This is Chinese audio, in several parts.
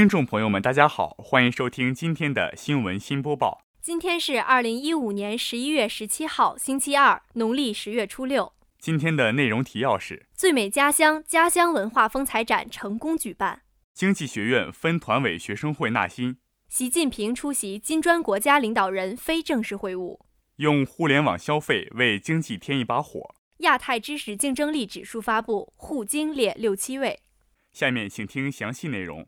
听众朋友们大家好，欢迎收听今天的新闻新播报。今天是2015年11月17号星期二，农历10月初六。今天的内容提要是：最美家乡家乡文化风采展成功举办，经济学院分团委学生会纳新，习近平出席金砖国家领导人非正式会晤，用互联网消费为经济添一把火，亚太知识竞争力指数发布，沪经列6-7位。下面请听详细内容。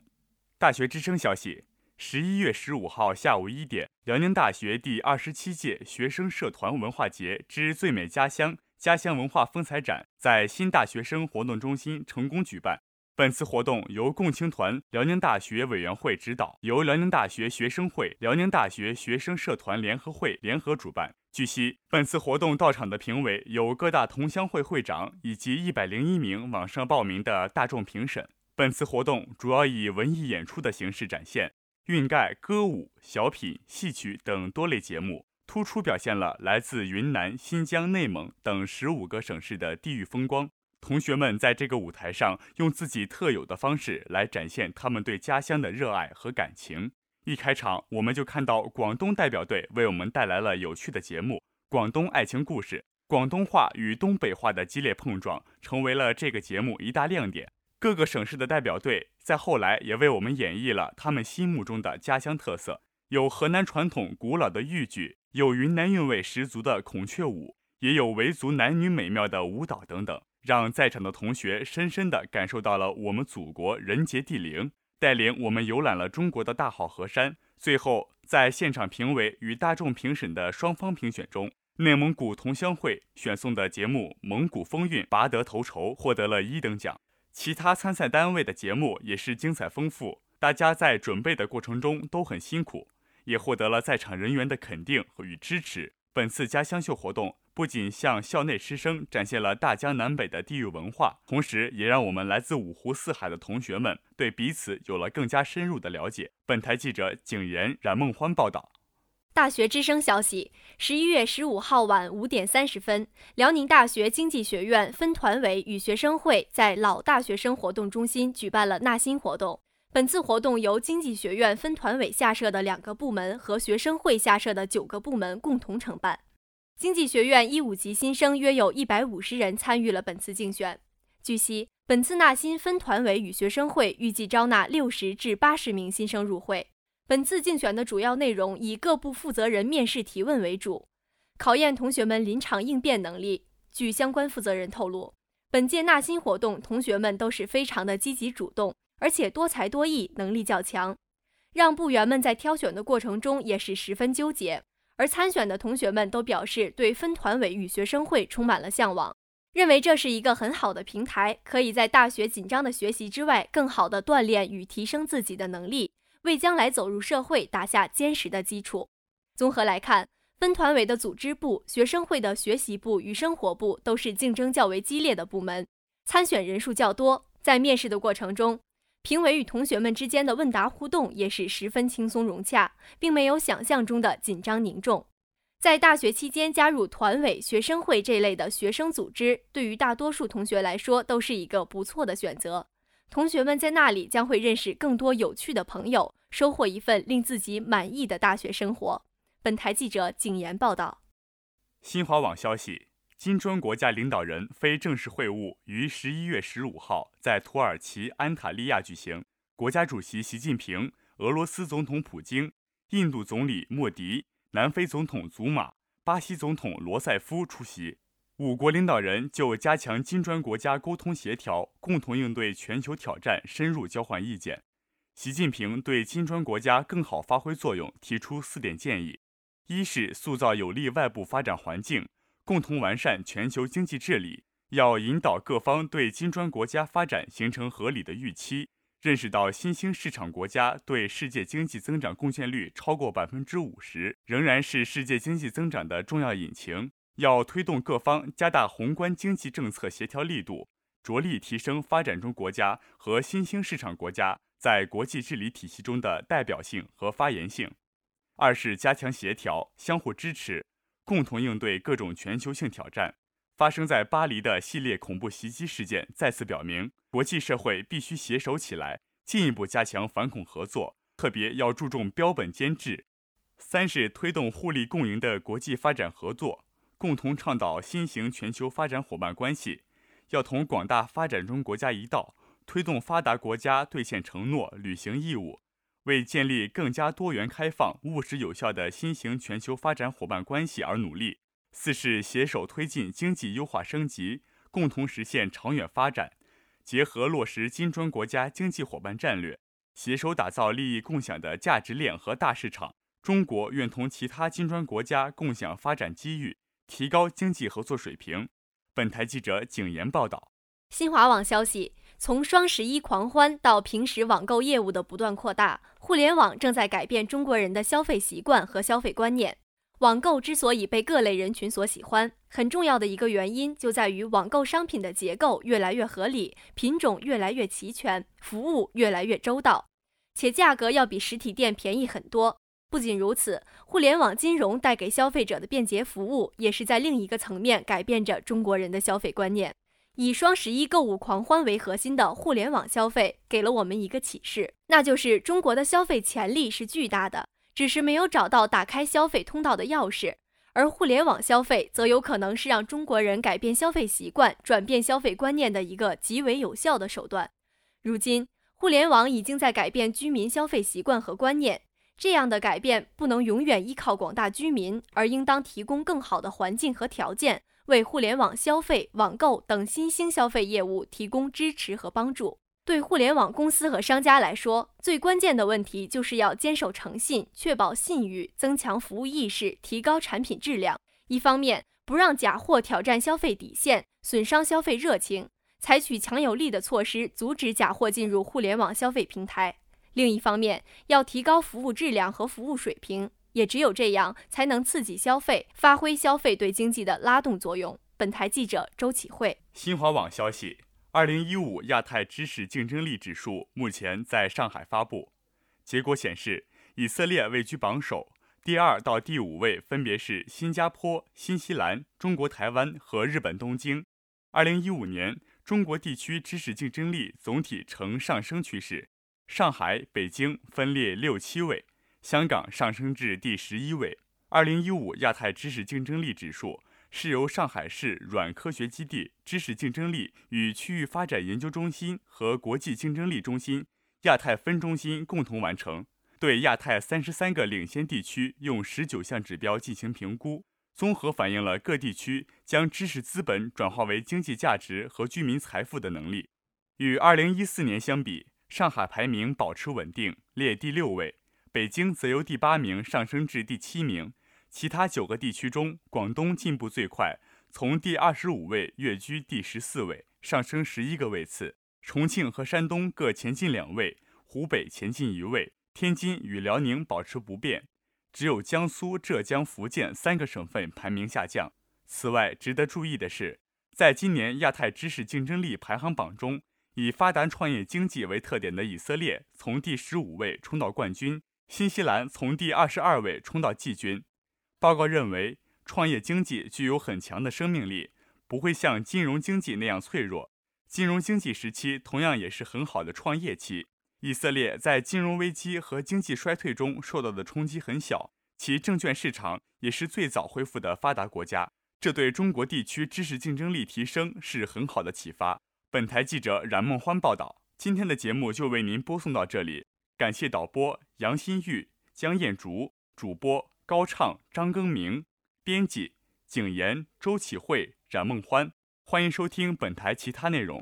大学之声消息，11月15号下午1点，辽宁大学第27届学生社团文化节之最美家乡家乡文化风采展在新大学生活动中心成功举办。本次活动由共青团辽宁大学委员会指导，由辽宁大学学生会、辽宁大学学生社团联合会联合主办。据悉，本次活动到场的评委有各大同乡会会长以及101名网上报名的大众评审。本次活动主要以文艺演出的形式展现，蕴盖歌舞、小品、戏曲等多类节目，突出表现了来自云南、新疆、内蒙等15个省市的地域风光。同学们在这个舞台上用自己特有的方式来展现他们对家乡的热爱和感情。一开场，我们就看到广东代表队为我们带来了有趣的节目《广东爱情故事》，广东话与东北话的激烈碰撞成为了这个节目一大亮点。各个省市的代表队在后来也为我们演绎了他们心目中的家乡特色，有河南传统古老的豫剧，有云南韵味十足的孔雀舞，也有维族男女美妙的舞蹈等等，让在场的同学深深地感受到了我们祖国人杰地灵，带领我们游览了中国的大好河山。最后，在现场评委与大众评审的双方评选中，内蒙古同乡会选送的节目《蒙古风韵》拔得头筹，获得了1等奖。其他参赛单位的节目也是精彩丰富，大家在准备的过程中都很辛苦，也获得了在场人员的肯定与支持。本次家乡秀活动不仅向校内师生展现了大江南北的地域文化，同时也让我们来自五湖四海的同学们对彼此有了更加深入的了解。本台记者景言、冉梦欢报道。大学之声消息，11月15号晚5点30分，辽宁大学经济学院分团委与学生会在老大学生活动中心举办了纳新活动。本次活动由经济学院分团委下设的2个部门和学生会下设的9个部门共同承办。经济学院15级新生约有150人参与了本次竞选。据悉，本次纳新分团委与学生会预计招纳60至80名新生入会。本次竞选的主要内容以各部负责人面试提问为主，考验同学们临场应变能力。据相关负责人透露，本届纳新活动同学们都是非常的积极主动，而且多才多艺，能力较强，让部员们在挑选的过程中也是十分纠结。而参选的同学们都表示对分团委与学生会充满了向往，认为这是一个很好的平台，可以在大学紧张的学习之外，更好的锻炼与提升自己的能力，为将来走入社会打下坚实的基础。综合来看，分团委的组织部、学生会的学习部与生活部都是竞争较为激烈的部门，参选人数较多。在面试的过程中，评委与同学们之间的问答互动也是十分轻松融洽，并没有想象中的紧张凝重。在大学期间加入团委、学生会这类的学生组织，对于大多数同学来说都是一个不错的选择。同学们在那里将会认识更多有趣的朋友，收获一份令自己满意的大学生活。本台记者景言报道。新华网消息，金砖国家领导人非正式会晤于11月15号在土耳其安塔利亚举行，国家主席习近平、俄罗斯总统普京、印度总理莫迪、南非总统祖马、巴西总统罗塞夫出席。5国领导人就加强金砖国家沟通协调，共同应对全球挑战深入交换意见。习近平对金砖国家更好发挥作用提出4点建议：一是塑造有利外部发展环境，共同完善全球经济治理，要引导各方对金砖国家发展形成合理的预期，认识到新兴市场国家对世界经济增长贡献率超过 50%， 仍然是世界经济增长的重要引擎。要推动各方加大宏观经济政策协调力度，着力提升发展中国家和新兴市场国家在国际治理体系中的代表性和发言性。二是加强协调，相互支持，共同应对各种全球性挑战。发生在巴黎的系列恐怖袭击事件再次表明，国际社会必须携手起来，进一步加强反恐合作，特别要注重标本监制。三是推动互利共赢的国际发展合作，共同倡导新型全球发展伙伴关系，要同广大发展中国家一道，推动发达国家兑现承诺、履行义务，为建立更加多元开放、务实有效的新型全球发展伙伴关系而努力。四是携手推进经济优化升级，共同实现长远发展，结合落实金砖国家经济伙伴战略，携手打造利益共享的价值链和大市场。中国愿同其他金砖国家共享发展机遇，提高经济合作水平。本台记者景言报道。新华网消息，从双11狂欢到平时网购业务的不断扩大，互联网正在改变中国人的消费习惯和消费观念。网购之所以被各类人群所喜欢，很重要的一个原因就在于网购商品的结构越来越合理，品种越来越齐全，服务越来越周到，且价格要比实体店便宜很多。不仅如此，互联网金融带给消费者的便捷服务，也是在另一个层面改变着中国人的消费观念。以双11购物狂欢为核心的互联网消费，给了我们一个启示，那就是中国的消费潜力是巨大的，只是没有找到打开消费通道的钥匙，而互联网消费则有可能是让中国人改变消费习惯、转变消费观念的一个极为有效的手段。如今，互联网已经在改变居民消费习惯和观念，这样的改变不能永远依靠广大居民，而应当提供更好的环境和条件，为互联网消费、网购等新兴消费业务提供支持和帮助。对互联网公司和商家来说，最关键的问题就是要坚守诚信，确保信誉，增强服务意识，提高产品质量。一方面，不让假货挑战消费底线，损伤消费热情，采取强有力的措施阻止假货进入互联网消费平台；另一方面，要提高服务质量和服务水平，也只有这样才能刺激消费，发挥消费对经济的拉动作用。本台记者周启慧。新华网消息，2015亚太知识竞争力指数目前在上海发布，结果显示，以色列位居榜首，第2到第5位分别是新加坡、新西兰、中国台湾和日本东京。2015年，中国地区知识竞争力总体呈上升趋势，上海、北京分列6、7位，香港上升至第11位。2015亚太知识竞争力指数是由上海市软科学基地知识竞争力与区域发展研究中心和国际竞争力中心亚太分中心共同完成，对亚太33个领先地区用19项指标进行评估，综合反映了各地区将知识资本转化为经济价值和居民财富的能力。与2014年相比，上海排名保持稳定，列第6位，北京则由第8名上升至第7名。其他9个地区中，广东进步最快，从第25位跃居第14位，上升11个位次；重庆和山东各前进2位，湖北前进1位，天津与辽宁保持不变。只有江苏、浙江、福建3个省份排名下降。此外，值得注意的是，在今年亚太知识竞争力排行榜中，以发达创业经济为特点的以色列从第15位冲到冠军，新西兰从第22位冲到季军。报告认为，创业经济具有很强的生命力，不会像金融经济那样脆弱。金融经济时期同样也是很好的创业期。以色列在金融危机和经济衰退中受到的冲击很小，其证券市场也是最早恢复的发达国家。这对中国地区知识竞争力提升是很好的启发。本台记者冉梦欢报道。今天的节目就为您播送到这里，感谢导播杨新玉、江艳竹，主播高畅、张耕明，编辑景言、周启慧、冉梦欢。欢迎收听本台其他内容。